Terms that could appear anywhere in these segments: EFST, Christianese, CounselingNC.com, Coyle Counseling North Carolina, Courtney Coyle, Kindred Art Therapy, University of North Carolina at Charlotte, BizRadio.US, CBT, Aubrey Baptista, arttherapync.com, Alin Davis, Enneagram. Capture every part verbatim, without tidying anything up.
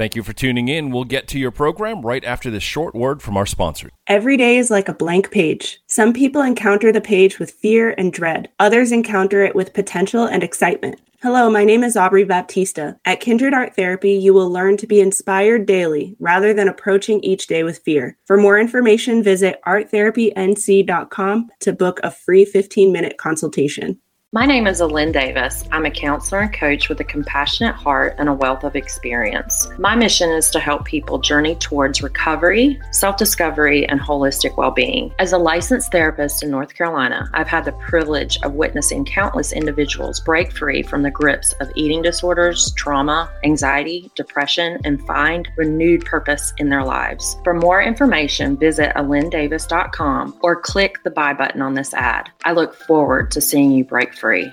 Thank you for tuning in. We'll get to your program right after this short word from our sponsor. Every day is like a blank page. Some people encounter the page with fear and dread. Others encounter it with potential and excitement. Hello, my name is Aubrey Baptista. At Kindred Art Therapy, you will learn to be inspired daily rather than approaching each day with fear. For more information, visit art therapy n c dot com to book a free fifteen-minute consultation. My name is Alin Davis. I'm a counselor and coach with a compassionate heart and a wealth of experience. My mission is to help people journey towards recovery, self-discovery, and holistic well-being. As a licensed therapist in North Carolina, I've had the privilege of witnessing countless individuals break free from the grips of eating disorders, trauma, anxiety, depression, and find renewed purpose in their lives. For more information, visit alin davis dot com or click the buy button on this ad. I look forward to seeing you break free. Free.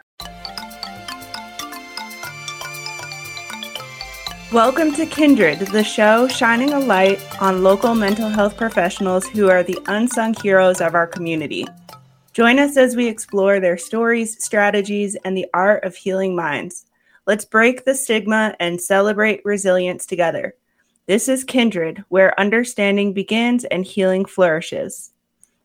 Welcome to Kindred, the show shining a light on local mental health professionals who are the unsung heroes of our community. Join us as we explore their stories, strategies, and the art of healing minds. Let's break the stigma and celebrate resilience together. This is Kindred, where understanding begins and healing flourishes.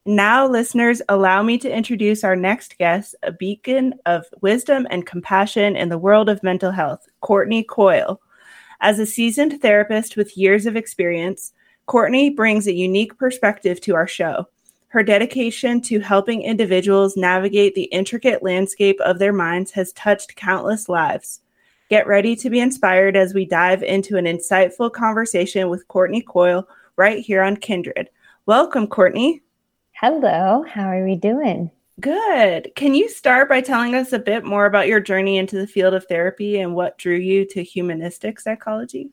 Now, listeners, allow me to introduce our next guest, a beacon of wisdom and compassion in the world of mental health, Courtney Coyle. As a seasoned therapist with years of experience, Courtney brings a unique perspective to our show. Her dedication to helping individuals navigate the intricate landscape of their minds has touched countless lives. Get ready to be inspired as we dive into an insightful conversation with Courtney Coyle right here on Kindred. Welcome, Courtney. Hello, how are we doing? Good. Can you start by telling us a bit more about your journey into the field of therapy and what drew you to humanistic psychology?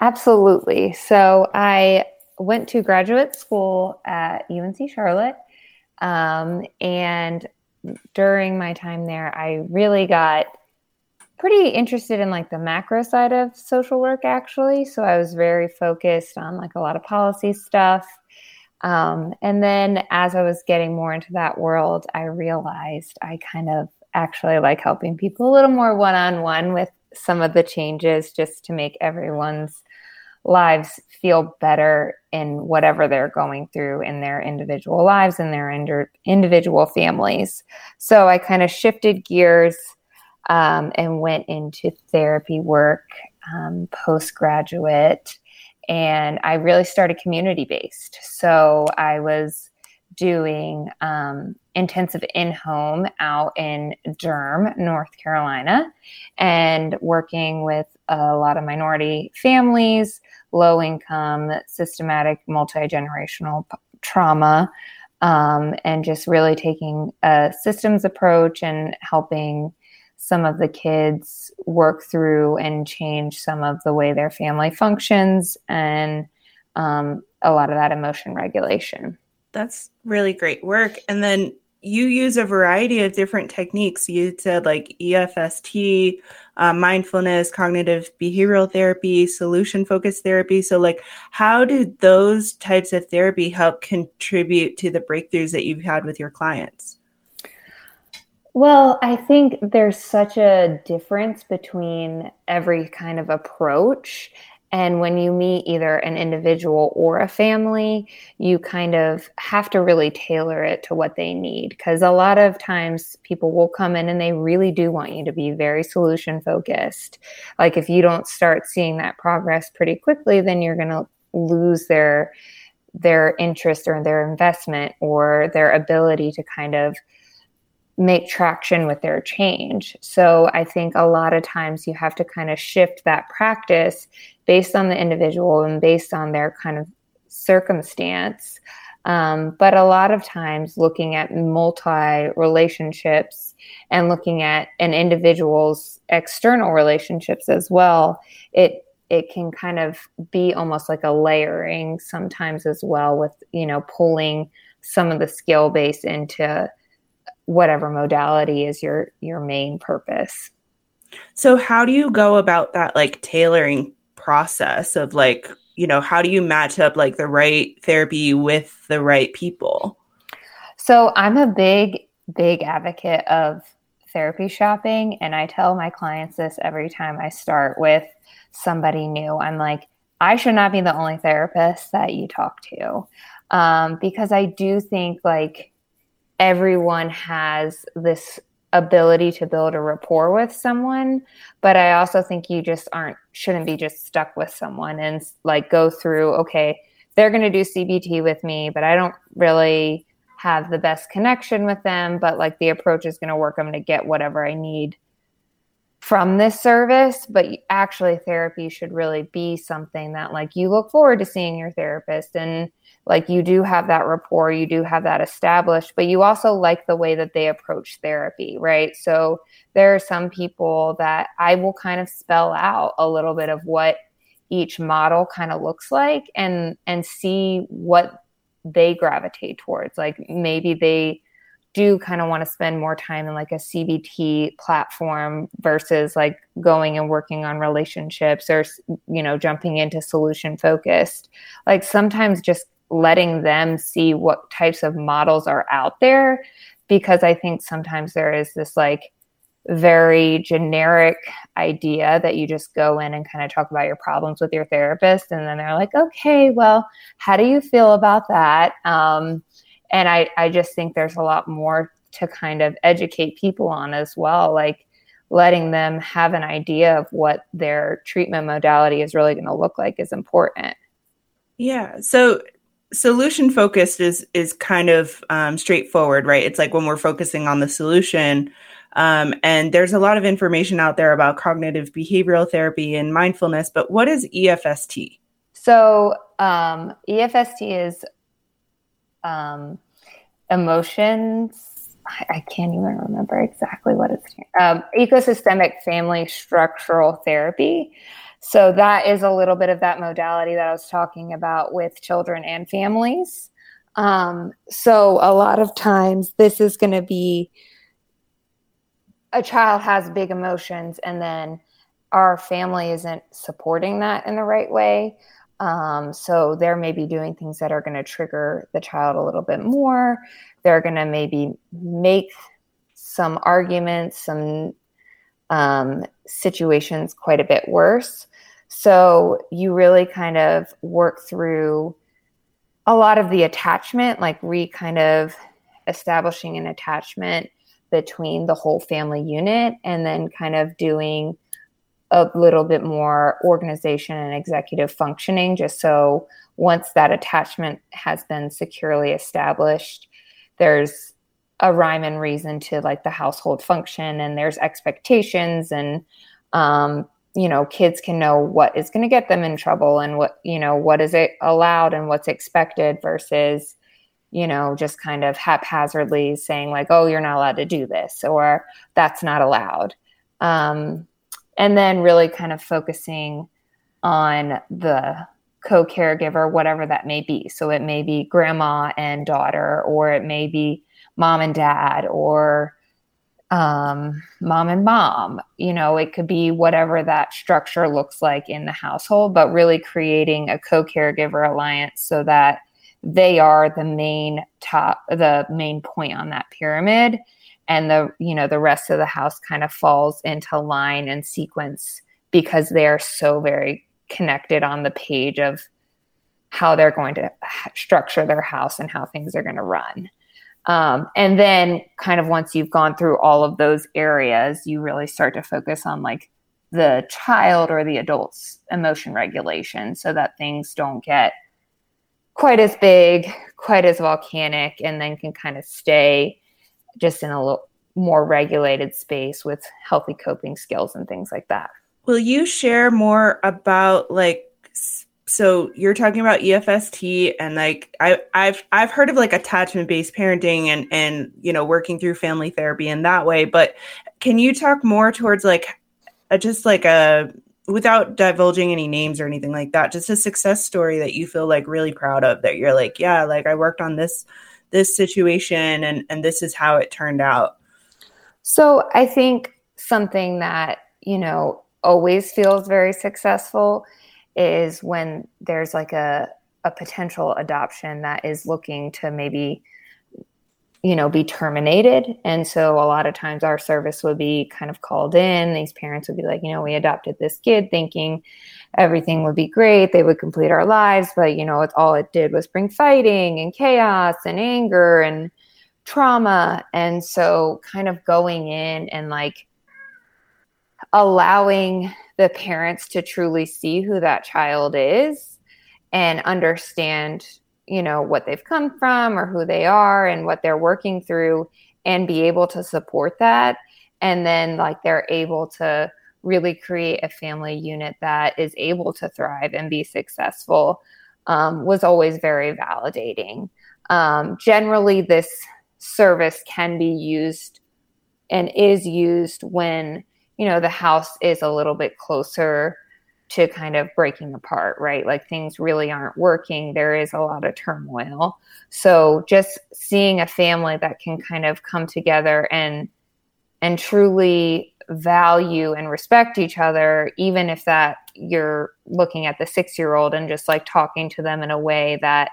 Absolutely. So I went to graduate school at U N C Charlotte, um, and during my time there, I really got pretty interested in like the macro side of social work, actually. So I was very focused on like a lot of policy stuff. Um, and then as I was getting more into that world, I realized I kind of actually like helping people a little more one-on-one with some of the changes just to make everyone's lives feel better in whatever they're going through in their individual lives and their ind- individual families. So I kind of shifted gears um, and went into therapy work, um, postgraduate. And I really started community-based. So I was doing um, intensive in-home out in Durham, North Carolina, and working with a lot of minority families, low-income, systematic, multi-generational p- trauma, um, and just really taking a systems approach and helping some of the kids work through and change some of the way their family functions and um, a lot of that emotion regulation. That's really great work. And then you use a variety of different techniques. You said like E F S T, uh, mindfulness, cognitive behavioral therapy, solution-focused therapy. So like how do those types of therapy help contribute to the breakthroughs that you've had with your clients? Well, I think there's such a difference between every kind of approach. And when you meet either an individual or a family, you kind of have to really tailor it to what they need. Because a lot of times people will come in and they really do want you to be very solution focused. Like if you don't start seeing that progress pretty quickly, then you're going to lose their, their interest or their investment or their ability to kind of make traction with their change. So I think a lot of times you have to kind of shift that practice based on the individual and based on their kind of circumstance. Um, but a lot of times looking at multi-relationships and looking at an individual's external relationships as well, it it can kind of be almost like a layering sometimes as well with, you know, pulling some of the skill base into whatever modality is your your main purpose. So how do you go about that like tailoring process of like, you know, how do you match up like the right therapy with the right people? So I'm a big, big advocate of therapy shopping. And I tell my clients this every time I start with somebody new. I'm like, I should not be the only therapist that you talk to, um, because I do think like everyone has this ability to build a rapport with someone, but I also think you just aren't, shouldn't be just stuck with someone and like go through, okay, they're going to do C B T with me, but I don't really have the best connection with them, but like the approach is going to work. I'm going to get whatever I need from this service. But actually therapy should really be something that like you look forward to seeing your therapist, and like you do have that rapport, you do have that established, but you also like the way that they approach therapy, right? So there are some people that I will kind of spell out a little bit of what each model kind of looks like and and see what they gravitate towards. Like maybe they do kind of want to spend more time in like a C B T platform versus like going and working on relationships or, you know, jumping into solution focused. Like sometimes just letting them see what types of models are out there, because I think sometimes there is this like very generic idea that you just go in and kind of talk about your problems with your therapist. And then they're like, okay, well, how do you feel about that? Um, And I, I just think there's a lot more to kind of educate people on as well, like letting them have an idea of what their treatment modality is really going to look like is important. Yeah. So solution focused is is kind of um, straightforward, right? It's like when we're focusing on the solution, um, and there's a lot of information out there about cognitive behavioral therapy and mindfulness, but what is E F S T? So um, E F S T is Um, emotions, I, I can't even remember exactly what it's um, ecosystemic family structural therapy. So that is a little bit of that modality that I was talking about with children and families. Um, so a lot of times this is going to be a child has big emotions and then our family isn't supporting that in the right way. Um, so they're maybe doing things that are going to trigger the child a little bit more. They're going to maybe make some arguments, some um, situations quite a bit worse. So you really kind of work through a lot of the attachment, like re kind of establishing an attachment between the whole family unit, and then kind of doing a little bit more organization and executive functioning, just so once that attachment has been securely established, there's a rhyme and reason to like the household function, and there's expectations, and um, you know, kids can know what is going to get them in trouble and what, you know, what is it allowed and what's expected versus, you know, just kind of haphazardly saying like, oh, you're not allowed to do this, or that's not allowed. Um, And then really kind of focusing on the co-caregiver, whatever that may be. So it may be grandma and daughter, or it may be mom and dad, or um, mom and mom. You know, it could be whatever that structure looks like in the household, but really creating a co-caregiver alliance so that they are the main top, the main point on that pyramid. And the, you know, the rest of the house kind of falls into line and sequence because they are so very connected on the page of how they're going to structure their house and how things are going to run. Um, and then kind of once you've gone through all of those areas, you really start to focus on like the child or the adult's emotion regulation so that things don't get quite as big, quite as volcanic, and then can kind of stay just in a little more regulated space with healthy coping skills and things like that. Will you share more about like, so you're talking about E F S T and like, I, I've, I've heard of like attachment-based parenting and, and, you know, working through family therapy in that way, but can you talk more towards like, a, just like a, without divulging any names or anything like that, just a success story that you feel like really proud of that you're like, yeah, like I worked on this this situation and, and this is how it turned out? So I think something that, you know, always feels very successful is when there's like a, a potential adoption that is looking to maybe you know, be terminated. And so a lot of times our service would be kind of called in. These parents would be like, you know, we adopted this kid thinking everything would be great. They would complete our lives. But, you know, it's all it did was bring fighting and chaos and anger and trauma. And so kind of going in and like allowing the parents to truly see who that child is and understand, you know, what they've come from or who they are and what they're working through and be able to support that. And then like they're able to really create a family unit that is able to thrive and be successful um, was always very validating. Um, generally, this service can be used and is used when, you know, the house is a little bit closer to kind of breaking apart, right? Like things really aren't working. There is a lot of turmoil. So just seeing a family that can kind of come together and and truly value and respect each other, even if that you're looking at the six-year-old and just like talking to them in a way that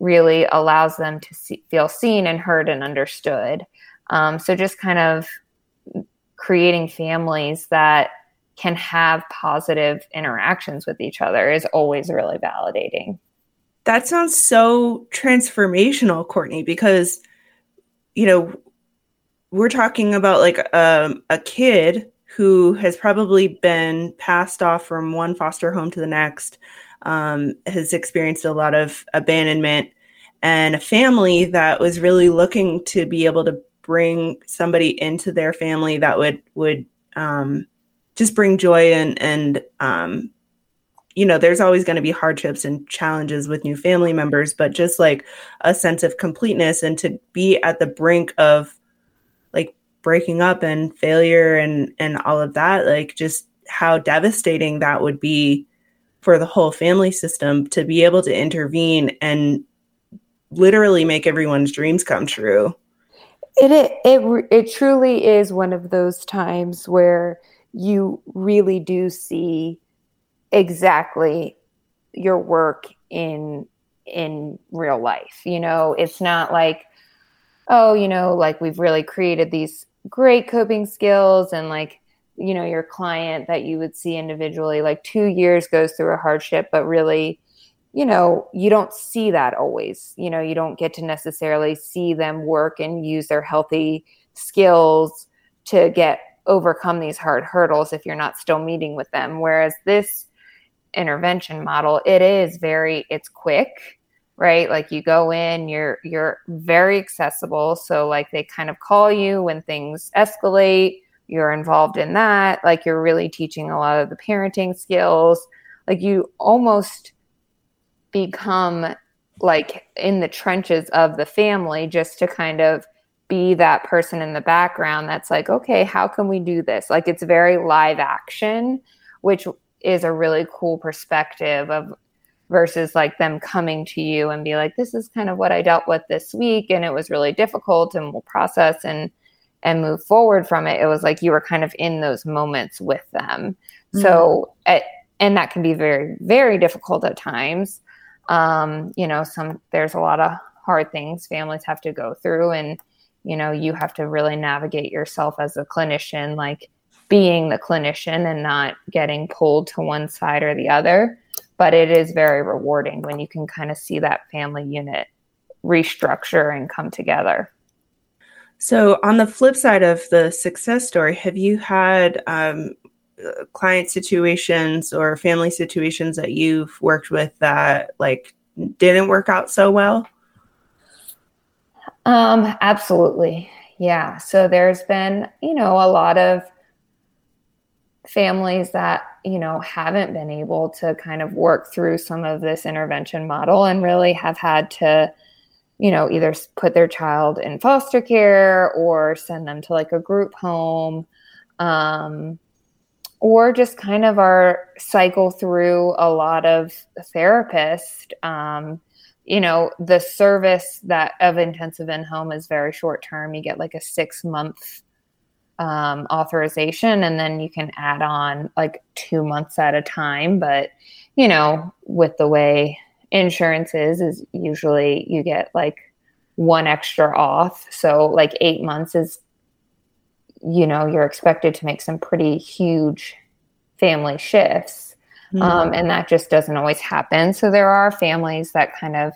really allows them to see, feel seen and heard and understood. Um, so just kind of creating families that can have positive interactions with each other is always really validating. That sounds so transformational, Courtney, because, you know, we're talking about like um, a kid who has probably been passed off from one foster home to the next, um, has experienced a lot of abandonment, and a family that was really looking to be able to bring somebody into their family that would, would um, just bring joy. And, and um, you know, there's always going to be hardships and challenges with new family members, but just like a sense of completeness and to be at the brink of like breaking up and failure and, and all of that, like just how devastating that would be for the whole family system to be able to intervene and literally make everyone's dreams come true. It, it it it truly is one of those times where you really do see exactly your work in in real life. You know, it's not like, oh, you know, like we've really created these great coping skills and like, you know, your client that you would see individually, like two years goes through a hardship, but really, you know, you don't see that always. You know, you don't get to necessarily see them work and use their healthy skills to get overcome these hard hurdles if you're not still meeting with them. Whereas this intervention model, it is very, it's quick, right? Like you go in, you're, you're very accessible. So like they kind of call you when things escalate, you're involved in that. Like you're really teaching a lot of the parenting skills. Like you almost become like in the trenches of the family just to kind of be that person in the background that's like, okay, how can we do this? Like it's very live action, which is a really cool perspective of versus like them coming to you and be like, this is kind of what I dealt with this week and it was really difficult and we'll process and and move forward from it. It was like you were kind of in those moments with them. Mm-hmm. So at, and that can be very, very difficult at times. Um, you know, some there's a lot of hard things families have to go through, and you know, you have to really navigate yourself as a clinician, like being the clinician and not getting pulled to one side or the other. But it is very rewarding when you can kind of see that family unit restructure and come together. So on the flip side of the success story, have you had um, client situations or family situations that you've worked with that like didn't work out so well? Um, absolutely. Yeah. So there's been, you know, a lot of families that, you know, haven't been able to kind of work through some of this intervention model and really have had to, you know, either put their child in foster care or send them to like a group home, um, or just kind of our cycle through a lot of therapists. Um, you know, the service that of intensive in-home is very short term. You get like a six month um, authorization, and then you can add on like two months at a time. But, you know, with the way insurance is, is usually you get like one extra off. So like eight months is, you know, you're expected to make some pretty huge family shifts. Mm-hmm. Um, and that just doesn't always happen. So there are families that kind of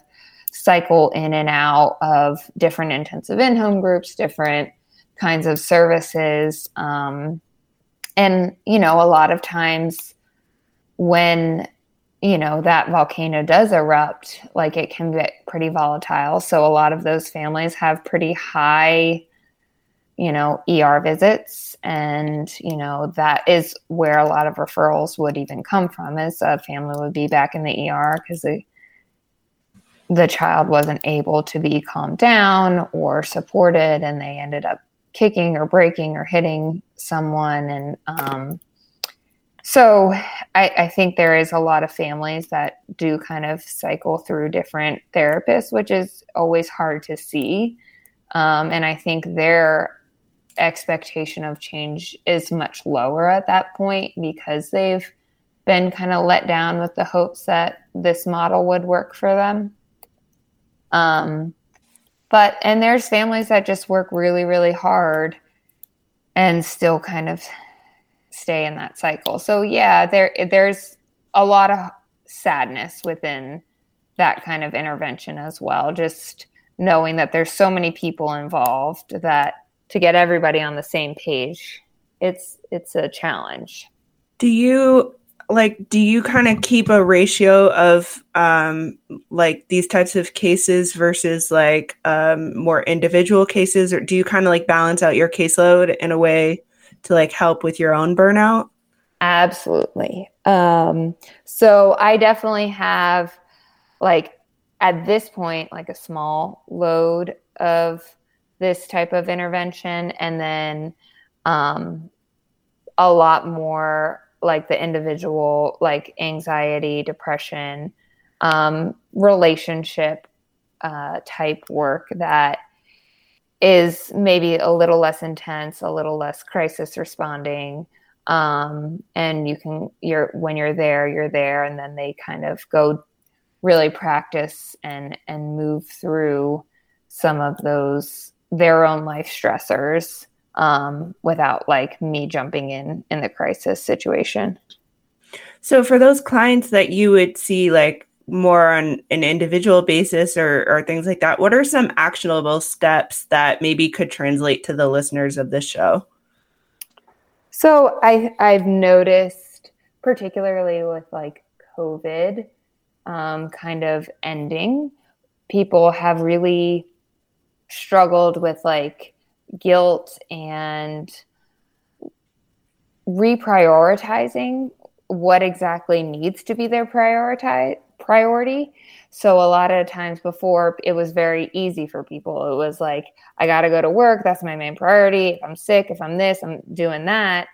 cycle in and out of different intensive in-home groups, different kinds of services. Um, and, you know, a lot of times when, you know, that volcano does erupt, like it can get pretty volatile. So a lot of those families have pretty high, you know, E R visits. And, you know, that is where a lot of referrals would even come from, is a family would be back in the E R because the, the child wasn't able to be calmed down or supported, and they ended up kicking or breaking or hitting someone. And um, so I, I think there is a lot of families that do kind of cycle through different therapists, which is always hard to see. Um, and I think their expectation of change is much lower at that point, because they've been kind of let down with the hopes that this model would work for them. Um, but, and there's families that just work really, really hard and still kind of stay in that cycle. So yeah, there, there's a lot of sadness within that kind of intervention as well. Just knowing that there's so many people involved that to get everybody on the same page, it's, it's a challenge. Do you, like, do you kind of keep a ratio of, um, like, these types of cases versus, like, um, more individual cases? Or do you kind of, like, balance out your caseload in a way to, like, help with your own burnout? Absolutely. Um, so I definitely have, like, at this point, like, a small load of this type of intervention, and then um, a lot more, like the individual, like anxiety, depression, um, relationship uh, type work that is maybe a little less intense, a little less crisis responding. Um, and you can, you're, when you're there, you're there. And then they kind of go really practice and, and move through some of those, their own life stressors, um, without like me jumping in, in the crisis situation. So for those clients that you would see like more on an individual basis or, or things like that, what are some actionable steps that maybe could translate to the listeners of this show? So I, I've noticed, particularly with like COVID, um, kind of ending, people have really struggled with like guilt and reprioritizing what exactly needs to be their prioritize priority. So a lot of times before, it was very easy for people. It was like, I got to go to work. That's my main priority. If I'm sick, if I'm this, I'm doing that.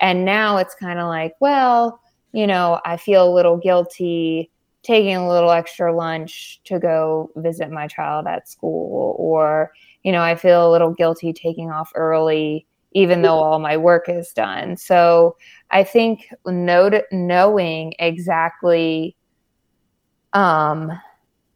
And now it's kind of like, well, you know, I feel a little guilty taking a little extra lunch to go visit my child at school, or, you know, I feel a little guilty taking off early, even though all my work is done. So I think not- knowing exactly um,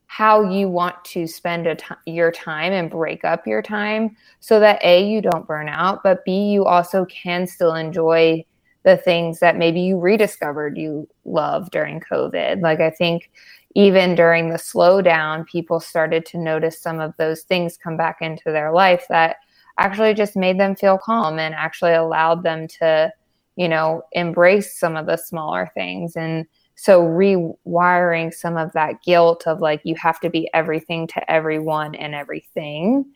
how you want to spend a t- your time and break up your time so that A, you don't burn out, but B, you also can still enjoy the things that maybe you rediscovered you love during COVID. Like I think even during the slowdown, people started to notice some of those things come back into their life that actually just made them feel calm and actually allowed them to, you know, embrace some of the smaller things. And so rewiring some of that guilt of like, you have to be everything to everyone and everything,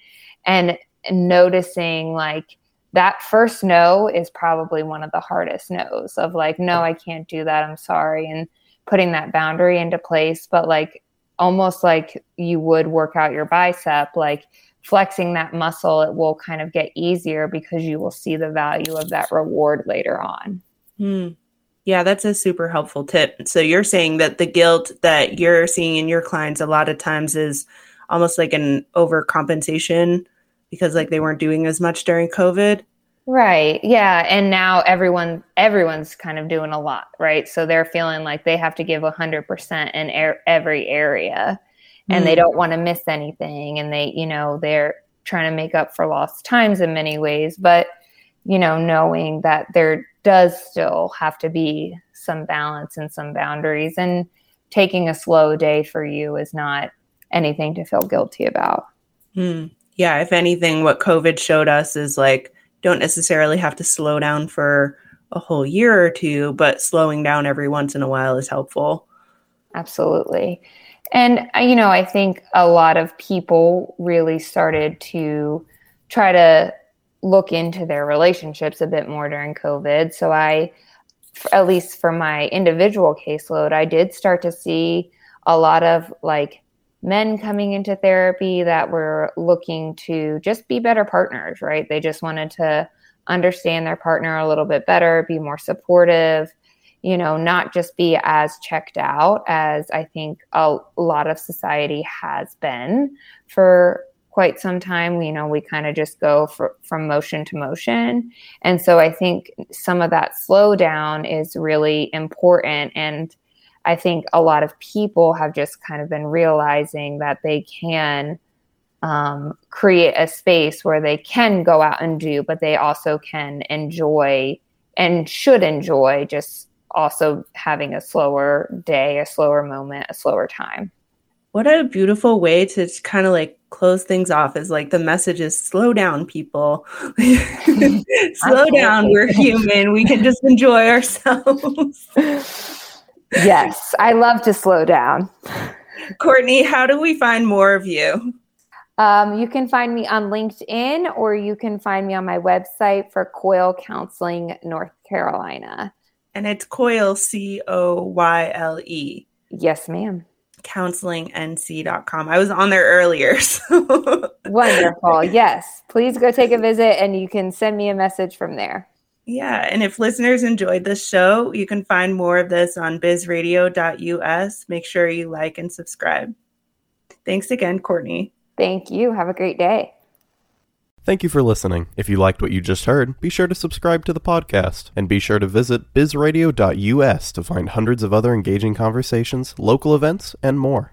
and noticing like, that first no is probably one of the hardest no's of like, no, I can't do that. I'm sorry. And putting that boundary into place, but like almost like you would work out your bicep, like flexing that muscle, it will kind of get easier because you will see the value of that reward later on. Hmm. Yeah, that's a super helpful tip. So you're saying that the guilt that you're seeing in your clients a lot of times is almost like an overcompensation because like they weren't doing as much during COVID. Right. Yeah. And now everyone, everyone's kind of doing a lot, right? So they're feeling like they have to give a hundred percent in er- every area. and mm-hmm. they don't want to miss anything. And they, you know, they're trying to make up for lost times in many ways, but, you know, knowing that there does still have to be some balance and some boundaries, and taking a slow day for you is not anything to feel guilty about. Mm. Yeah. If anything, what COVID showed us is like, don't necessarily have to slow down for a whole year or two, but slowing down every once in a while is helpful. Absolutely. And, you know, I think a lot of people really started to try to look into their relationships a bit more during COVID. So I, at least for my individual caseload, I did start to see a lot of like men coming into therapy that were looking to just be better partners, right? They just wanted to understand their partner a little bit better, be more supportive, you know, not just be as checked out as I think a lot of society has been for quite some time. You know, we kind of just go for, from motion to motion. And so I think some of that slowdown is really important. And I think a lot of people have just kind of been realizing that they can um, create a space where they can go out and do, but they also can enjoy and should enjoy just also having a slower day, a slower moment, a slower time. What a beautiful way to kind of like close things off is like the message is slow down, people. Slow down. We're human. We can just enjoy ourselves. Yes, I love to slow down. Courtney, how do we find more of you? Um, you can find me on LinkedIn, or you can find me on my website for Coyle Counseling North Carolina. And it's Coyle, C O Y L E. Yes, ma'am. counseling N C dot com. I was on there earlier. So. Wonderful. Yes. Please go take a visit, and you can send me a message from there. Yeah. And if listeners enjoyed this show, you can find more of this on biz radio dot U S. Make sure you like and subscribe. Thanks again, Courtney. Thank you. Have a great day. Thank you for listening. If you liked what you just heard, be sure to subscribe to the podcast, and be sure to visit biz radio dot U S to find hundreds of other engaging conversations, local events, and more.